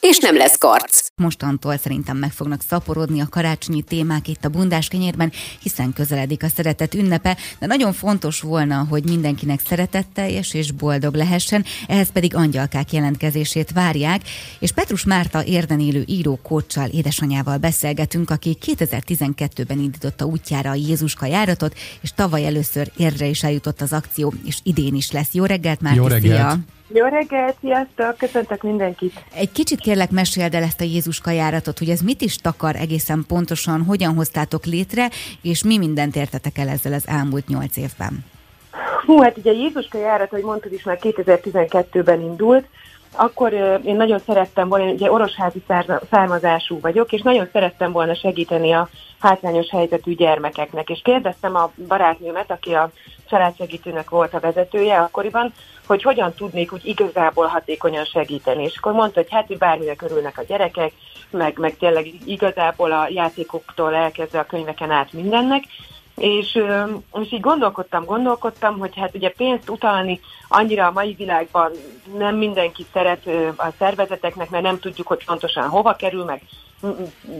és nem lesz karc. Mostantól szerintem meg fognak szaporodni a karácsonyi témák itt a bundás kenyérben, hiszen közeledik a szeretet ünnepe, de nagyon fontos volna, hogy mindenkinek szeretetteljes és boldog lehessen, ehhez pedig angyalkák jelentkezését várják, és Petrus Márta Érden élő író coachal, édesanyával beszélgetünk, aki 2012-ben indította útjára a Jézuska járatot, és tavaly először Érdre is eljutott az akció, és idén is lesz. Jó reggelt, Márti! Jó reggelt! Szia. Jó reggelt, sziasztok! Köszöntök mindenkit! Egy kicsit kérlek, meséld el ezt a Jézuska járatot, hogy ez mit is takar egészen pontosan, hogyan hoztátok létre, és mi mindent értetek el ezzel az elmúlt 8 évben? Hát ugye a Jézuska járat, ahogy mondtad is, már 2012-ben indult. Akkor én nagyon szerettem volna, ugye orosházi származású vagyok, és nagyon szerettem volna segíteni a hátrányos helyzetű gyermekeknek. És kérdeztem a barátnőmet, aki a családsegítőnek volt a vezetője akkoriban, hogy hogyan tudnék úgy igazából hatékonyan segíteni. És akkor mondta, hogy hát, hogy bármire örülnek a gyerekek, meg tényleg igazából a játékoktól elkezdve a könyveken át mindennek. És így gondolkodtam, hogy hát ugye pénzt utalni annyira a mai világban nem mindenki szeret a szervezeteknek, mert nem tudjuk, hogy pontosan hova kerül, meg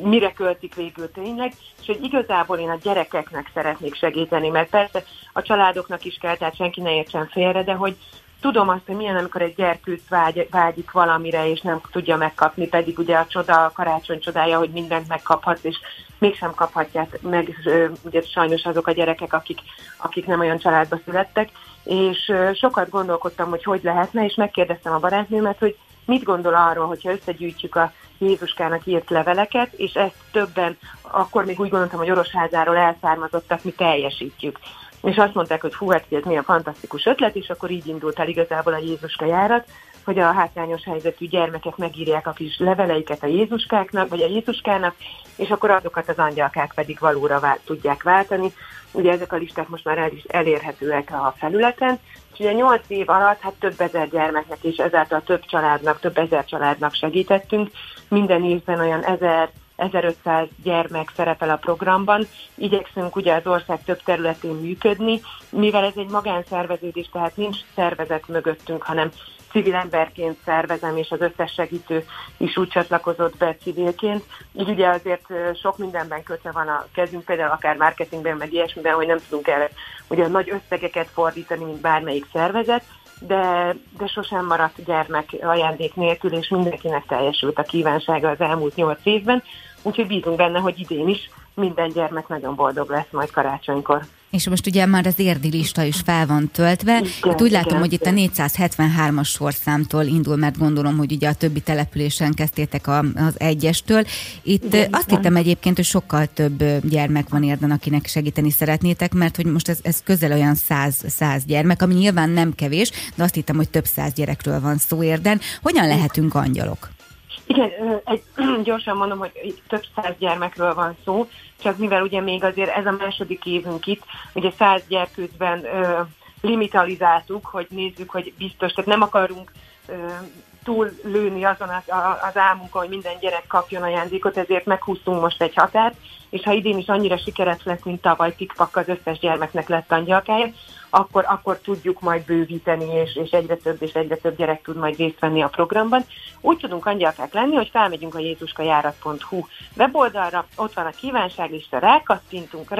mire költik végül tényleg, és hogy igazából én a gyerekeknek szeretnék segíteni, mert persze a családoknak is kell, tehát senki ne értsen félre, de hogy tudom azt, hogy milyen, amikor egy gyerkőc vágyik valamire, és nem tudja megkapni, pedig ugye a csoda, a karácsony csodája, hogy mindent megkaphat, és mégsem kaphatják meg, ugye sajnos azok a gyerekek, akik nem olyan családba születtek, és sokat gondolkodtam, hogy lehetne, és megkérdeztem a barátnőmet, hogy mit gondol arról, hogyha összegyűjtjük a Jézuskának írt leveleket, és ezt többen, akkor még úgy gondoltam, hogy orosházáról elszármazottak, mi teljesítjük. És azt mondták, hogy hú, hát ez milyen fantasztikus ötlet, és akkor így indult el igazából a Jézuska járat, hogy a hátrányos helyzetű gyermekek megírják a kis leveleiket a Jézuskáknak, vagy a Jézuskának, és akkor azokat az angyalkák pedig valóra tudják váltani. Ugye ezek a listák most már elérhetőek a felületen, és ugye 8 év alatt hát több ezer gyermeknek, és ezáltal több ezer családnak segítettünk. Minden évben olyan 1500 gyermek szerepel a programban, igyekszünk ugye az ország több területén működni, mivel ez egy magánszerveződés, tehát nincs szervezet mögöttünk, hanem civil emberként szervezem, és az összes segítő is úgy csatlakozott be civilként. Így ugye azért sok mindenben kötve van a kezünk, például akár marketingben, meg ilyesmiben, hogy nem tudunk el ugye nagy összegeket fordítani, mint bármelyik szervezet, de sosem maradt gyermek ajándék nélkül, és mindenkinek teljesült a kívánsága az elmúlt 8 évben, úgyhogy bízunk benne, hogy idén is minden gyermek nagyon boldog lesz majd karácsonykor. És most ugye már az érdi lista is fel van töltve. Igen, úgy látom, hogy itt a 473-as sorszámtól indul, mert gondolom, hogy ugye a többi településen kezdtétek az egyestől. Itt igen, azt hittem egyébként, hogy sokkal több gyermek van Érden, akinek segíteni szeretnétek, mert hogy most ez közel olyan 100 gyermek, ami nyilván nem kevés, de azt hittem, hogy több 100 gyerekről van szó Érden. Hogyan lehetünk angyalok? Igen, gyorsan mondom, hogy több 100 gyermekről van szó, csak mivel ugye még azért ez a második évünk itt, ugye 100 gyerkőcben limitalizáltuk, hogy nézzük, hogy biztos, tehát nem akarunk túl lőni azon az álmunkon, hogy minden gyerek kapjon ajándékot, ezért meghúztunk most egy határt, és ha idén is annyira sikeres lesz, mint tavaly, pikpak az összes gyermeknek lett angyalkája, akkor tudjuk majd bővíteni, és egyre több gyerek tud majd részt venni a programban. Úgy tudunk angyalkák lenni, hogy felmegyünk a jézuskajárat.hu weboldalra, ott van a kívánságlista, rákattintunk,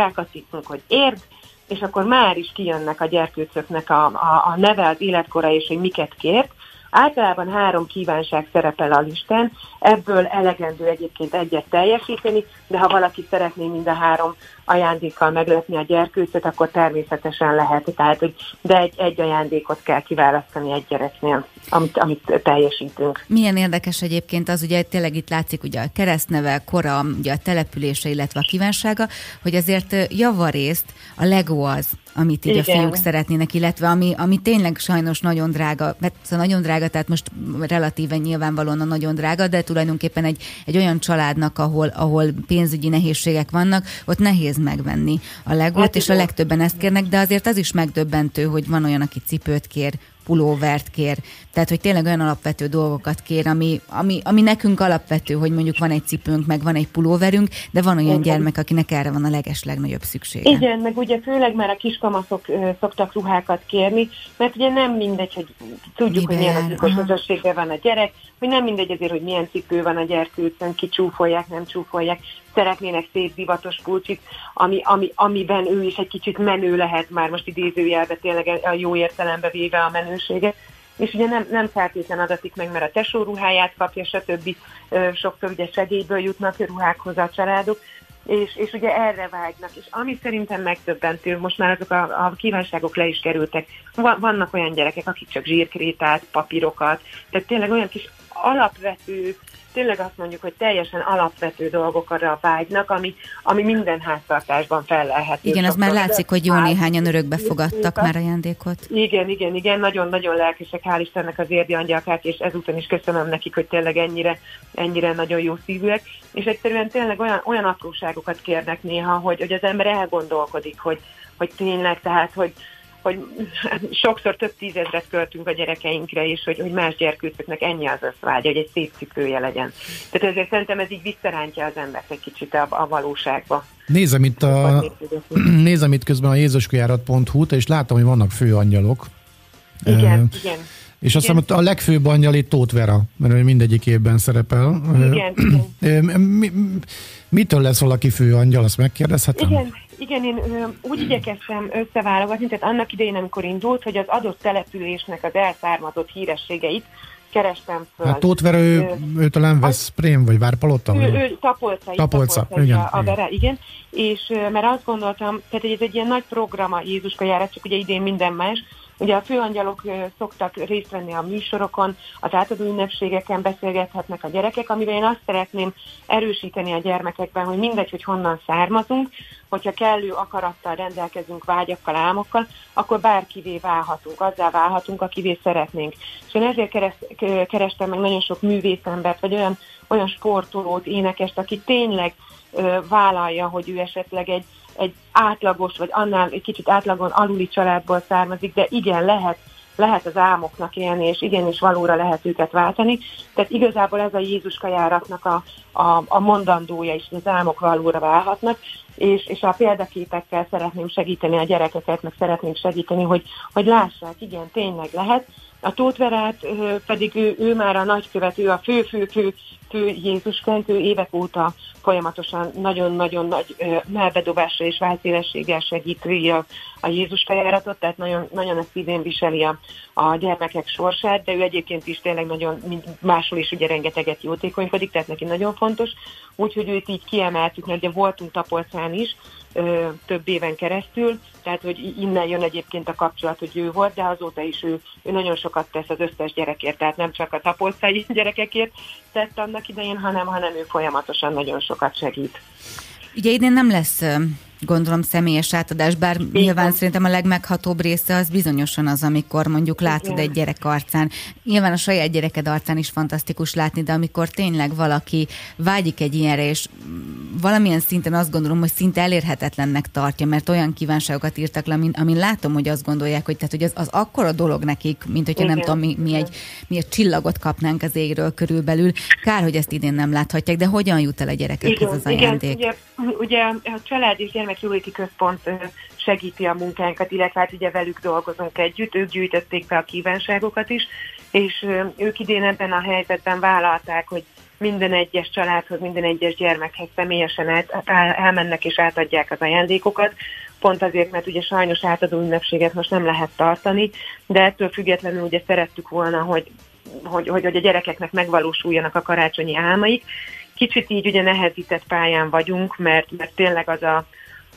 hogy érd, és akkor már is kijönnek a gyerkőcöknek a neve, az életkora, és hogy miket kért. Általában 3 kívánság szerepel a listán, ebből elegendő egyébként egyet teljesíteni, de ha valaki szeretné mind a 3 ajándékkal meglepni a gyerkőcöt, akkor természetesen lehet. Tehát, de egy ajándékot kell kiválasztani egy gyereknél, amit teljesítünk. Milyen érdekes egyébként az, ugye tényleg itt látszik ugye a keresztneve, kora, ugye a települése, illetve a kívánsága, hogy azért javarészt a Lego az, amit így igen, a fiúk szeretnének, illetve ami tényleg sajnos nagyon drága, mert szóval nagyon drága drága, tehát most relatíven nyilvánvalóan a nagyon drága, de tulajdonképpen egy olyan családnak, ahol pénzügyi nehézségek vannak, ott nehéz megvenni a legót, hát és a legtöbben ezt kérnek, de azért az is megdöbbentő, hogy van olyan, aki cipőt kér, pulóvert kér. Tehát, hogy tényleg olyan alapvető dolgokat kér, ami nekünk alapvető, hogy mondjuk van egy cipőnk, meg van egy pulóverünk, de van olyan gyermek, akinek erre van a legeslegnagyobb szüksége. Igen, meg ugye főleg már a kiskamaszok szoktak ruhákat kérni, mert ugye nem mindegy, hogy tudjuk, hogy milyen az közösségben van a gyerek, hogy nem mindegy azért, hogy milyen cipő van a gyerkőcön, ki csúfolják, nem csúfolják, szeretnének szép divatos kulcsit, amiben ő is egy kicsit menő lehet, már most idézőjelben tényleg a jó értelembe véve a menőséget, és ugye nem feltétlen adatik meg, mert a tesó ruháját kapja, stb. Sokszor ugye segélyből jutnak ruhákhoz a családok, és ugye erre vágynak, és ami szerintem megdöbbentő, most már azok a kívánságok le is kerültek. Vannak olyan gyerekek, akik csak zsírkrétát, papírokat, tehát tényleg olyan kis alapvető, tényleg azt mondjuk, hogy teljesen alapvető dolgokra vágynak, ami minden háztartásban fellelhető. Igen, az már látszik, hogy jó néhányan örökbe fogadtak már ajándékot. Igen, nagyon-nagyon lelkesek, hál' Istennek az érdi angyalkák, és ezúton is köszönöm nekik, hogy tényleg ennyire nagyon jó szívűek, és egyszerűen tényleg olyan apróságokat kérnek néha, hogy az ember elgondolkodik, hogy tényleg, tehát, hogy sokszor több tízezret költünk a gyerekeinkre is, hogy más gyerkőcöknek ennyi az összvágya, hogy egy szép cipője legyen. Tehát ezért szerintem ez így visszarántja az embert egy kicsit a valóságba. Nézem itt közben a jézuskajárat.hu-t, és látom, hogy vannak főangyalok. Igen. És azt hiszem, a legfőbb angyali Tóth Vera, mert mindegyik évben szerepel. Igen. Mitől lesz valaki főangyal, azt megkérdezhetem? Igen, én úgy igyekeztem összeválogatni, tehát annak idején, amikor indult, hogy az adott településnek az elszármazott hírességeit kerestem föl. Hát Tóth Vera, ő talán Veszprém, vagy Várpalotta? Ő Tapolca, igen. És mert azt gondoltam, tehát ez egy ilyen nagy program a Jézuska járat, csak ugye idén minden más. Ugye a főangyalok szoktak részt venni a műsorokon, az átadó ünnepségeken beszélgethetnek a gyerekek, amiben én azt szeretném erősíteni a gyermekekben, hogy mindegy, hogy honnan származunk, hogyha kellő akarattal rendelkezünk, vágyakkal, álmokkal, akkor bárkivé válhatunk, azzá válhatunk, akivé szeretnénk. És én ezért kerestem meg nagyon sok művészembert, vagy olyan sportolót, énekest, aki tényleg vállalja, hogy ő esetleg egy átlagos, vagy annál egy kicsit átlagon aluli családból származik, de igen, lehet az álmoknak élni, és igenis valóra lehet őket váltani. Tehát igazából ez a Jézuska járatnak a mondandója is, hogy az álmok valóra válhatnak, és a példaképekkel szeretném segíteni a gyerekeket, meg szeretném segíteni, hogy lássák, igen, tényleg lehet. A Tóth Verát pedig ő már a nagykövet, ő a fő Jézuskánk, ő évek óta folyamatosan nagyon-nagyon nagy melbedobásra és váltélességgel segíti a Jézuska járatot, tehát nagyon a szívén viseli a gyermekek sorsát, de ő egyébként is tényleg nagyon máshol is ugye rengeteget jótékonykodik, tehát neki nagyon fontos, úgyhogy őt így kiemeltük, mert ugye voltunk Tapolcán is, több éven keresztül, tehát hogy innen jön egyébként a kapcsolat, hogy ő volt, de azóta is ő nagyon sokat tesz az összes gyerekért, tehát nem csak a tapolcai gyerekekért tett annak idején, hanem ő folyamatosan nagyon sokat segít. Ugye idén nem lesz, gondolom, személyes átadás, bár igen, nyilván szerintem a legmeghatóbb része az bizonyosan az, amikor mondjuk látod egy gyerek arcán. Nyilván a saját gyereked arcán is fantasztikus látni, de amikor tényleg valaki vágyik egy ilyenre, és valamilyen szinten azt gondolom, hogy szinte elérhetetlennek tartja, mert olyan kívánságokat írtak le, amin látom, hogy azt gondolják, hogy, tehát, hogy az akkora dolog nekik, mint hogyha nem tudom, mi egy csillagot kapnánk az égről körülbelül. Kár, hogy ezt idén nem láthatják, de hogyan jut el a gyerekekhez az ajándék? Ugye a család és gyermekjóléti központ segíti a munkánkat, illetve hát ugye velük dolgozunk együtt, ők gyűjtötték be a kívánságokat is, és ők idén ebben a helyzetben vállalták, hogy minden egyes családhoz, minden egyes gyermekhez személyesen elmennek és átadják az ajándékokat, pont azért, mert ugye sajnos átadó ünnepséget most nem lehet tartani, de ettől függetlenül ugye szerettük volna, hogy a gyerekeknek megvalósuljanak a karácsonyi álmaik. Kicsit így ugye nehezített pályán vagyunk, mert tényleg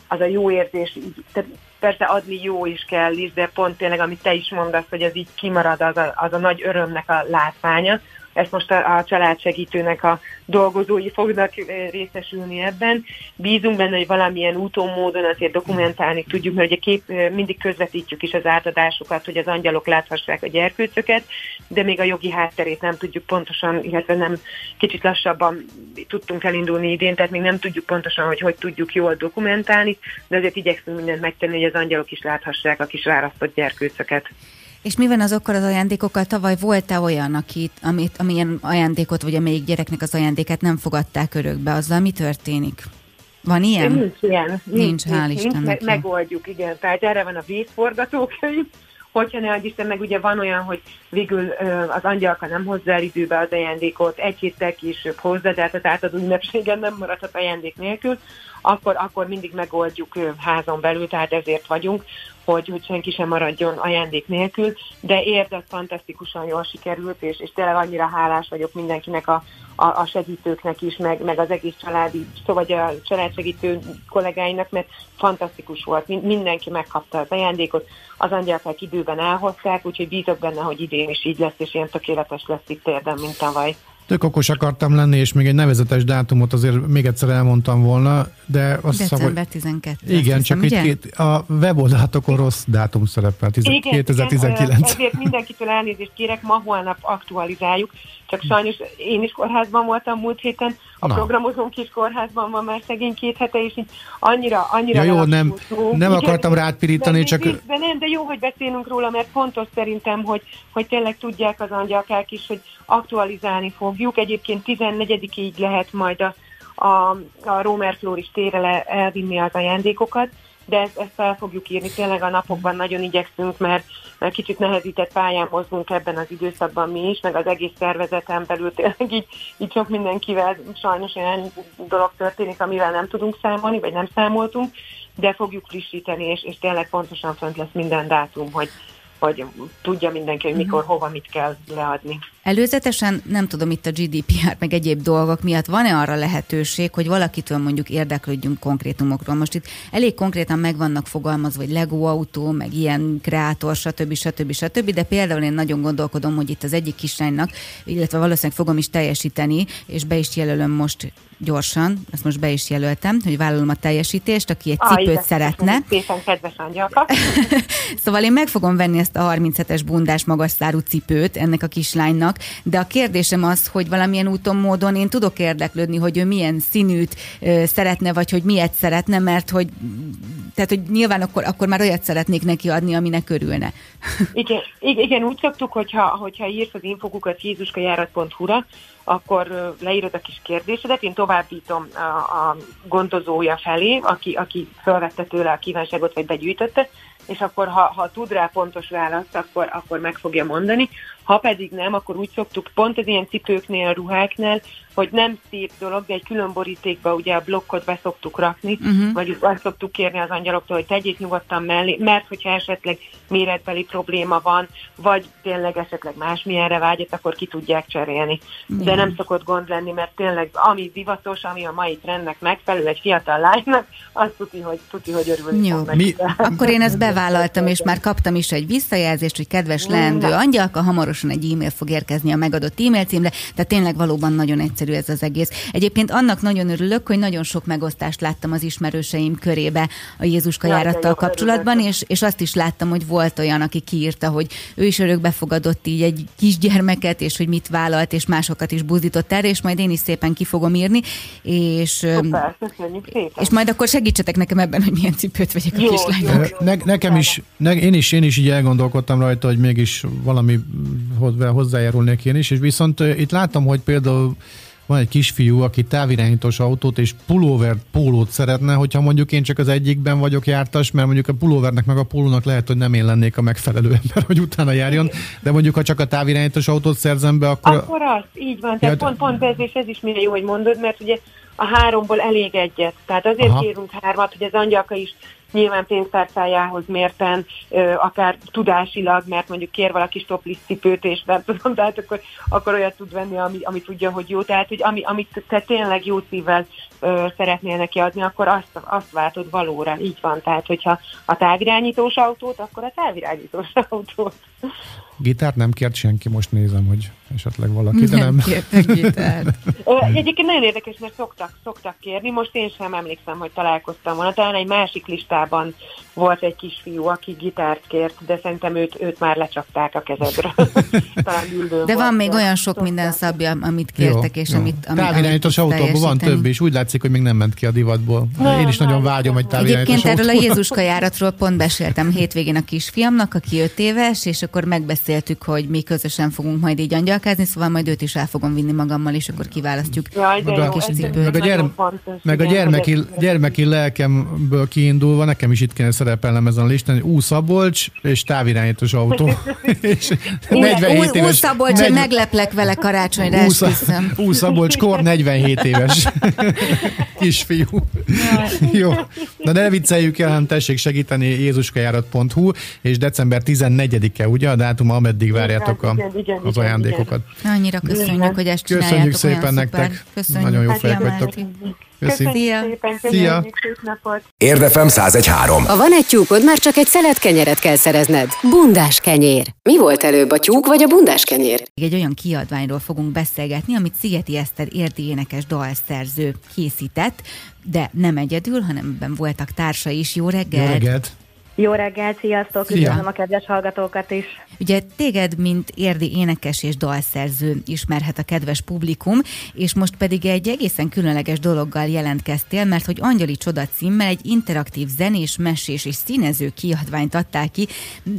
az a jó érzés, tehát persze adni jó is kell is, de pont tényleg, amit te is mondasz, hogy az így kimarad, az a nagy örömnek a látványa, ezt most a családsegítőnek a dolgozói fognak részesülni ebben. Bízunk benne, hogy valamilyen úton, módon azért dokumentálni tudjuk, mert ugye mindig közvetítjük is az átadásokat, hogy az angyalok láthassák a gyerkőcöket, de még a jogi hátterét nem tudjuk pontosan, illetve nem kicsit lassabban tudtunk elindulni idén, tehát még nem tudjuk pontosan, hogy tudjuk jól dokumentálni, de azért igyekszünk mindent megtenni, hogy az angyalok is láthassák a kis választott gyerkőcöket. És mi van azokkal az ajándékokkal? Tavaly volt-e olyan, amilyen ajándékot, vagy amelyik gyereknek az ajándékát nem fogadták örökbe? Azzal mi történik? Van ilyen? Nincs ilyen. Nincs, hál' Istennek. Megoldjuk, igen. Tehát erre van a vészforgatókönyv. Hogyha ne adj Isten, meg ugye van olyan, hogy végül az angyalka nem hozza el időbe az ajándékot, egy héttel később hozza, de hát átadó ünnepségen nem maradhat ajándék nélkül, akkor mindig megoldjuk házon belül, tehát ezért vagyunk, hogy senki sem maradjon ajándék nélkül, de érdez fantasztikusan jól sikerült, és tényleg annyira hálás vagyok mindenkinek a segítőknek is, meg az egész családi, vagy a családsegítő kollégáinak, mert fantasztikus volt. Mindenki megkapta az ajándékot, az angyalkák időben elhozták, úgyhogy bízok benne, hogy idén is így lesz, és ilyen tökéletes lesz itt érdem, mint tavaly. Tök okos akartam lenni, és még egy nevezetes dátumot azért még egyszer elmondtam volna, de azt hiszem, hogy... December 12. Igen, csak itt a weboldalátokon rossz dátum szerepel, 2019. Ezért mindenkitől elnézést kérek, ma holnap aktualizáljuk, csak sajnos én is kórházban voltam múlt héten, a programozónk is kórházban van már szegény 2 hete, és így annyira... Ja, jó, nem akartam rád pirítani, csak... De jó, hogy beszélünk róla, mert fontos szerintem, hogy tényleg tudják az angyalkák is, hogy aktualizálni fogjuk. Egyébként 14-ig lehet majd a Rómer Flóris térre elvinni az ajándékokat, de ezt fel fogjuk írni. Tényleg a napokban nagyon igyekszünk, mert kicsit nehezített pályán mozgunk ebben az időszakban mi is, meg az egész szervezeten belül tényleg így sok mindenkivel sajnos olyan dolog történik, amivel nem tudunk számolni, vagy nem számoltunk, de fogjuk frissíteni, és tényleg pontosan fönt lesz minden dátum, hogy tudja mindenki, hogy mikor, hova, mit kell leadni. Előzetesen, nem tudom, itt a GDPR meg egyéb dolgok miatt van-e arra lehetőség, hogy valakitől mondjuk érdeklődjünk konkrétumokról? Most itt elég konkrétan meg vannak fogalmazva, hogy Lego autó, meg ilyen kreátor, stb. De például én nagyon gondolkodom, hogy itt az egyik kislánynak, illetve valószínűleg fogom is teljesíteni, és be is jelölöm most gyorsan, ezt most be is jelöltem, hogy vállalom a teljesítést, aki egy cipőt szeretne. Szépen kedves angyalka. Szóval én meg fogom venni ezt a 37-es bundás magasszárú cipőt ennek a kislánynak, de a kérdésem az, hogy valamilyen úton, módon én tudok érdeklődni, hogy ő milyen színűt szeretne, vagy hogy miért szeretne, mert hogy nyilván akkor már olyat szeretnék neki adni, aminek örülne. Igen, úgy szoktuk, hogyha írsz az infokukat jézuskajárat.hu-ra, akkor leírod a kis kérdésedet, én továbbítom a gondozója felé, aki felvette tőle a kívánságot, vagy begyűjtötte, és akkor ha tud rá pontos választ, akkor meg fogja mondani. Ha pedig nem, akkor úgy szoktuk pont az ilyen cipőknél, ruháknál, hogy nem szép dolog, de egy külön borítékba ugye a blokkot be szoktuk rakni, vagy azt szoktuk kérni az angyaloktól, hogy tegyék nyugodtan mellé, mert hogyha esetleg méretbeli probléma van, vagy tényleg esetleg másmilyenre vágyat, akkor ki tudják cserélni. De nem szokott gond lenni, mert tényleg ami divatos, ami a mai trendnek megfelelő egy fiatal lánynak, azt tudni, hogy örülni fog neki. Akkor én ezt bevállaltam, és már kaptam is egy visszajelzést, hogy kedves leendő angyalka, hamarosan egy e-mail fog érkezni a megadott e-mail címre, tehát tényleg valóban nagyon egyszerű ez az egész. Egyébként annak nagyon örülök, hogy nagyon sok megosztást láttam az ismerőseim körébe a Jézuska járattal kapcsolatban, és azt is láttam, hogy volt olyan, aki kiírta, hogy ő is örökbefogadott így egy kisgyermeket, és hogy mit vállalt, és másokat is buzdított erre, és majd én is szépen ki fogom írni, és majd akkor segítsetek nekem ebben, hogy milyen cipőt vegyek a kislánynak. Én is így elgondolkodtam rajta, hogy mégis valami hozzájárulnék én is, és viszont itt láttam, hogy például van egy kisfiú, aki távirányítós autót és pólót szeretne, hogyha mondjuk én csak az egyikben vagyok jártas, mert mondjuk a pulóvernek meg a pólónak lehet, hogy nem én lennék a megfelelő ember, hogy utána járjon, de mondjuk ha csak a távirányítós autót szerzem be, akkor az, így van, tehát pont ez is milyen jó, hogy mondod, mert ugye a 3-ból elég egyet, tehát azért kérünk 3-at, hogy az angyalka is nyilván pénztárcájához mérten, akár tudásilag, mert mondjuk kér valaki stoplisz cipőt, és nem tudom, tehát akkor olyat tud venni, ami tudja, hogy jó. Tehát, hogy amit te tényleg jó szívvel szeretnél neki adni, akkor azt váltod valóra. Így van, tehát hogyha a távirányítós autót, akkor a távirányítós autót. Gitárt nem kért senki, most nézem, hogy esetleg valaki, de nem. Nem kértek gitárt. Egyébként nagyon érdekes, mert szoktak kérni, most én sem emlékszem, hogy találkoztam volna. Talán egy másik listában volt egy kisfiú, aki gitárt kért, de szerintem őt már lecsapták a kezedről. De van még olyan sok minden szabja, amit kértek, és jó. amit távirányítós autóban van több, és úgy látszik, hogy még nem ment ki a divatból. Én is nagyon vágyom, hogy távirányítós autó. Egyébként erről a Jézuska járatról pont beszéltem hétvégén a kisfiamnak, aki 5 éves, és akkor megbeszéltük, hogy mi közösen fogunk majd így angyalkázni, szóval majd őt is el fogom vinni magammal, és akkor kiválasztjuk. Meg a gyermeki lelkemből kiindulva, nekem is itt kéne szerepelnem ezen a listán, hogy Úszabolcs és távirányítós autó. És 47 éves. Úszabolcs, én megleplek vele karácsonyra, esküszöm. Úszabolcs kor 47 éves kisfiú. Jó. Na de ne vicceljük el, hanem tessék segíteni, jézuskajárat.hu, és december 14-e, ugye a dátum, ameddig várjátok az ajándékokat. Annyira köszönjük, hogy ezt csináljátok. Köszönjük szépen nektek. Nagyon jó fejek vagytok. Köszönjük szépen. Szia. Érdfm 101.3. Ha van egy tyúkod, már csak egy szelet kenyeret kell szerezned. Bundás kenyér. Mi volt előbb, a tyúk vagy a bundás kenyér? Egy olyan kiadványról fogunk beszélgetni, amit Szigeti Eszter érdi énekes dalszerző készített, de nem egyedül, hanem ebben voltak társai is. Jó reggelt! Jó reggelt! Jó reggelt, sziasztok! Szia. Üdvözlöm a kedves hallgatókat is! Ugye téged, mint érdi énekes és dalszerző ismerhet a kedves publikum, és most pedig egy egészen különleges dologgal jelentkeztél, mert hogy Angyali Csoda címmel egy interaktív zenés, mesés és színező kiadványt adtál ki.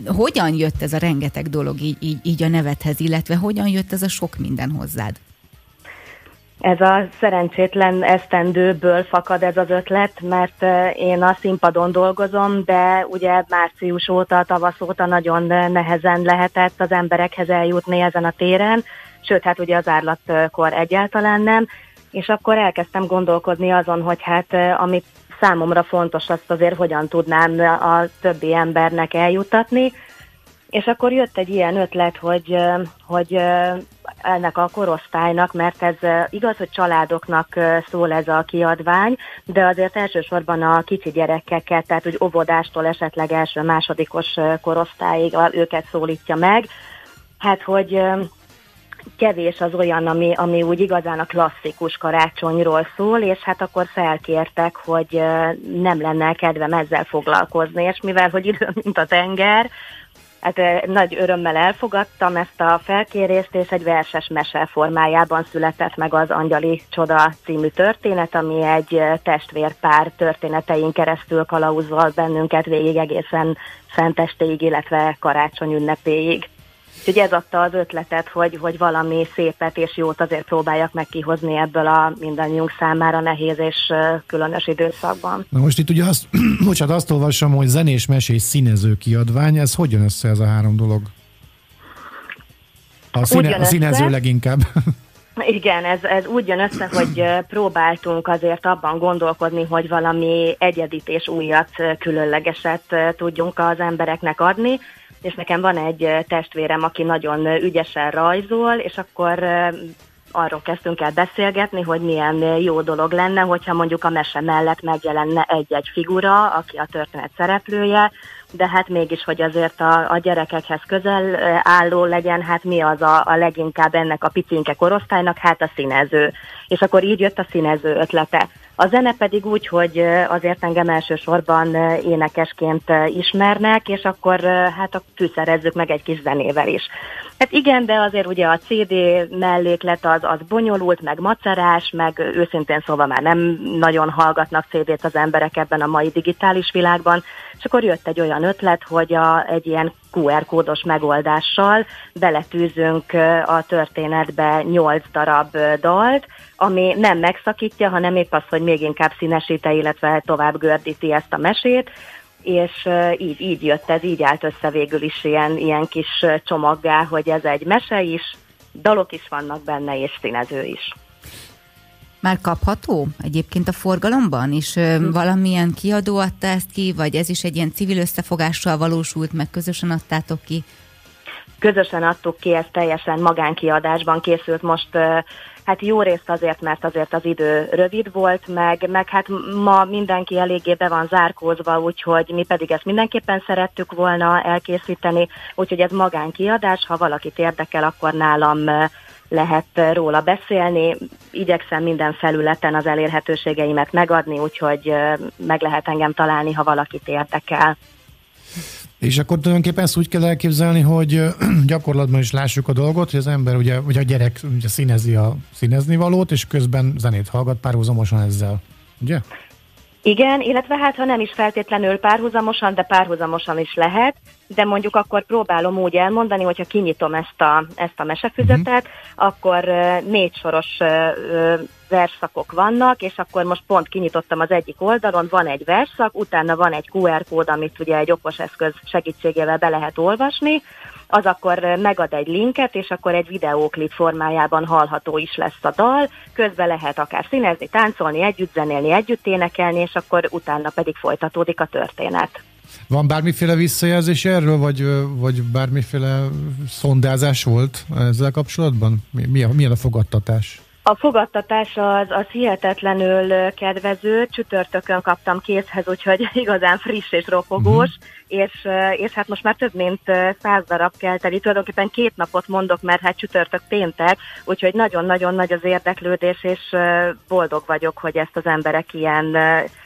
Hogyan jött ez a rengeteg dolog így a nevedhez, illetve hogyan jött ez a sok minden hozzád? Ez a szerencsétlen esztendőből fakad ez az ötlet, mert én a színpadon dolgozom, de ugye március óta, tavasz óta nagyon nehezen lehetett az emberekhez eljutni ezen a téren, sőt, hát ugye az árlatkor egyáltalán nem, és akkor elkezdtem gondolkodni azon, hogy hát amit számomra fontos, azt azért hogyan tudnám a többi embernek eljuttatni, és akkor jött egy ilyen ötlet, hogy ennek a korosztálynak, mert ez igaz, hogy családoknak szól ez a kiadvány, de azért elsősorban a kicsi gyerekeket, tehát úgy óvodástól esetleg első-másodikos korosztályig őket szólítja meg. Hát, hogy kevés az olyan, ami úgy igazán a klasszikus karácsonyról szól, és hát akkor felkértek, hogy nem lenne kedvem ezzel foglalkozni, és mivel, hogy idő, mint a tenger, hát nagy örömmel elfogadtam ezt a felkérést, és egy verses mese formájában született meg az Angyali Csoda című történet, ami egy testvérpár történetein keresztül kalauzol bennünket végig egészen szentestéig, illetve karácsony ünnepéig. Úgyhogy ez adta az ötletet, hogy valami szépet és jót azért próbáljak meg kihozni ebből a mindannyiunk számára nehéz és különös időszakban. Na most itt ugye azt olvasom, hogy zenés, mesés, színező kiadvány, ez hogy jön össze ez a három dolog? A színező leginkább. Igen, ez úgy jön össze, hogy próbáltunk azért abban gondolkodni, hogy valami egyedit és újat, különlegeset tudjunk az embereknek adni, és nekem van egy testvérem, aki nagyon ügyesen rajzol, és akkor arról kezdtünk el beszélgetni, hogy milyen jó dolog lenne, hogyha mondjuk a mese mellett megjelenne egy-egy figura, aki a történet szereplője, de hát mégis, hogy azért a gyerekekhez közel álló legyen, hát mi az a leginkább ennek a picinke korosztálynak, hát a színező. És akkor így jött a színező ötlete. A zene pedig úgy, hogy azért engem elsősorban énekesként ismernek, és akkor hát fűszerezzük meg egy kis zenével is. Hát igen, de azért ugye a CD melléklet az bonyolult, meg macerás, meg őszintén szóval már nem nagyon hallgatnak CD-t az emberek ebben a mai digitális világban, és akkor jött egy olyan ötlet, hogy egy ilyen QR-kódos megoldással beletűzünk a történetbe 8 darab dalt, ami nem megszakítja, hanem épp az, hogy még inkább színesíti, illetve tovább gördíti ezt a mesét, és így jött ez, így állt össze végül is ilyen kis csomaggá, hogy ez egy mese is, dalok is vannak benne, és színező is. Már kapható egyébként a forgalomban, és valamilyen kiadó adta ezt ki, vagy ez is egy ilyen civil összefogással valósult, meg közösen adtátok ki? közösen adtuk ki, ez teljesen magánkiadásban készült most, hát jó részt azért, mert azért az idő rövid volt, meg hát ma mindenki eléggé be van zárkózva, úgyhogy mi pedig ezt mindenképpen szerettük volna elkészíteni, úgyhogy ez magánkiadás, ha valakit érdekel, akkor nálam lehet róla beszélni. Igyekszem minden felületen az elérhetőségeimet megadni, úgyhogy meg lehet engem találni, ha valakit érdekel. És akkor tulajdonképpen ezt úgy kell elképzelni, hogy gyakorlatban is lássuk a dolgot, hogy az ember, ugye a gyerek ugye színezi a színeznivalót, és közben zenét hallgat párhuzamosan ezzel, ugye? Igen, illetve hát ha nem is feltétlenül párhuzamosan, de párhuzamosan is lehet, de mondjuk akkor próbálom úgy elmondani, hogyha kinyitom ezt a mesefüzetet, akkor 4 soros versszakok vannak, és akkor most pont kinyitottam az egyik oldalon, van egy versszak, utána van egy QR kód, amit ugye egy okos eszköz segítségével be lehet olvasni, az akkor megad egy linket, és akkor egy videóklip formájában hallható is lesz a dal, közben lehet akár színezni, táncolni, együtt zenélni, együtt énekelni, és akkor utána pedig folytatódik a történet. Van bármiféle visszajelzés erről, vagy bármiféle szondázás volt ezzel kapcsolatban? Milyen a fogadtatás? A fogadtatás az hihetetlenül kedvező, csütörtökön kaptam kézhez, úgyhogy igazán friss és ropogós, és hát most már több mint 100 darab kell tenni. Tulajdonképpen 2 napot mondok, mert hát csütörtök péntek, úgyhogy nagyon-nagyon nagy az érdeklődés, és boldog vagyok, hogy ezt az emberek ilyen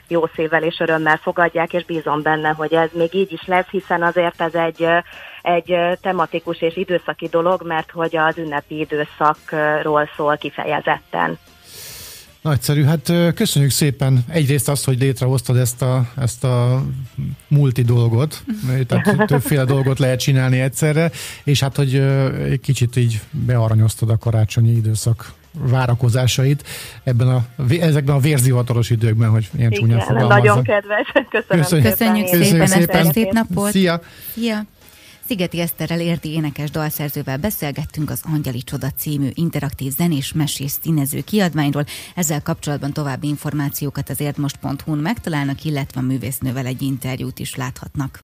jó szívvel és örömmel fogadják, és bízom benne, hogy ez még így is lesz, hiszen azért ez egy tematikus és időszaki dolog, mert hogy az ünnepi időszakról szól kifejezetten. Nagyszerű, hát köszönjük szépen egyrészt azt, hogy létrehoztad ezt a multi dolgot, tehát többféle dolgot lehet csinálni egyszerre, és hát, hogy egy kicsit így bearanyoztad a karácsonyi időszak várakozásait ezekben a vérzivataros időkben, hogy ilyen csúnyán fogalmazza. Nagyon kedves, köszönjük szépen. Szép napot. Szia. Szigeti Eszterrel, érdi énekes dalszerzővel beszélgettünk az Angyali Csoda című interaktív zenés, mesés, színező kiadványról. Ezzel kapcsolatban további információkat az érdmost.hu-n megtalálnak, illetve a művésznővel egy interjút is láthatnak.